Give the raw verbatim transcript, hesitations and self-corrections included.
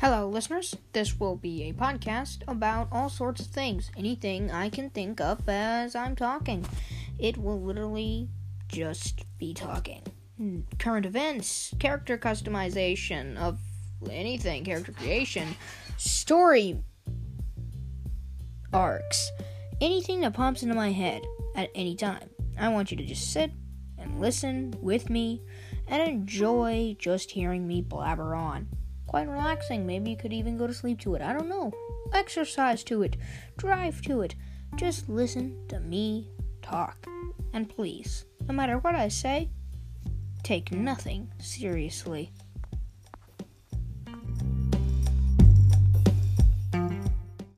Hello, listeners. This will be a podcast about all sorts of things. Anything I can think of as I'm talking. It will literally just be talking. Current events, character customization of anything, character creation, story arcs, anything that pops into my head at any time. I want you to just sit and listen with me and enjoy just hearing me blabber on. Quite relaxing. Maybe you could even go to sleep to it. I don't know. Exercise to it. Drive to it. Just listen to me talk. And please, no matter what I say, take nothing seriously.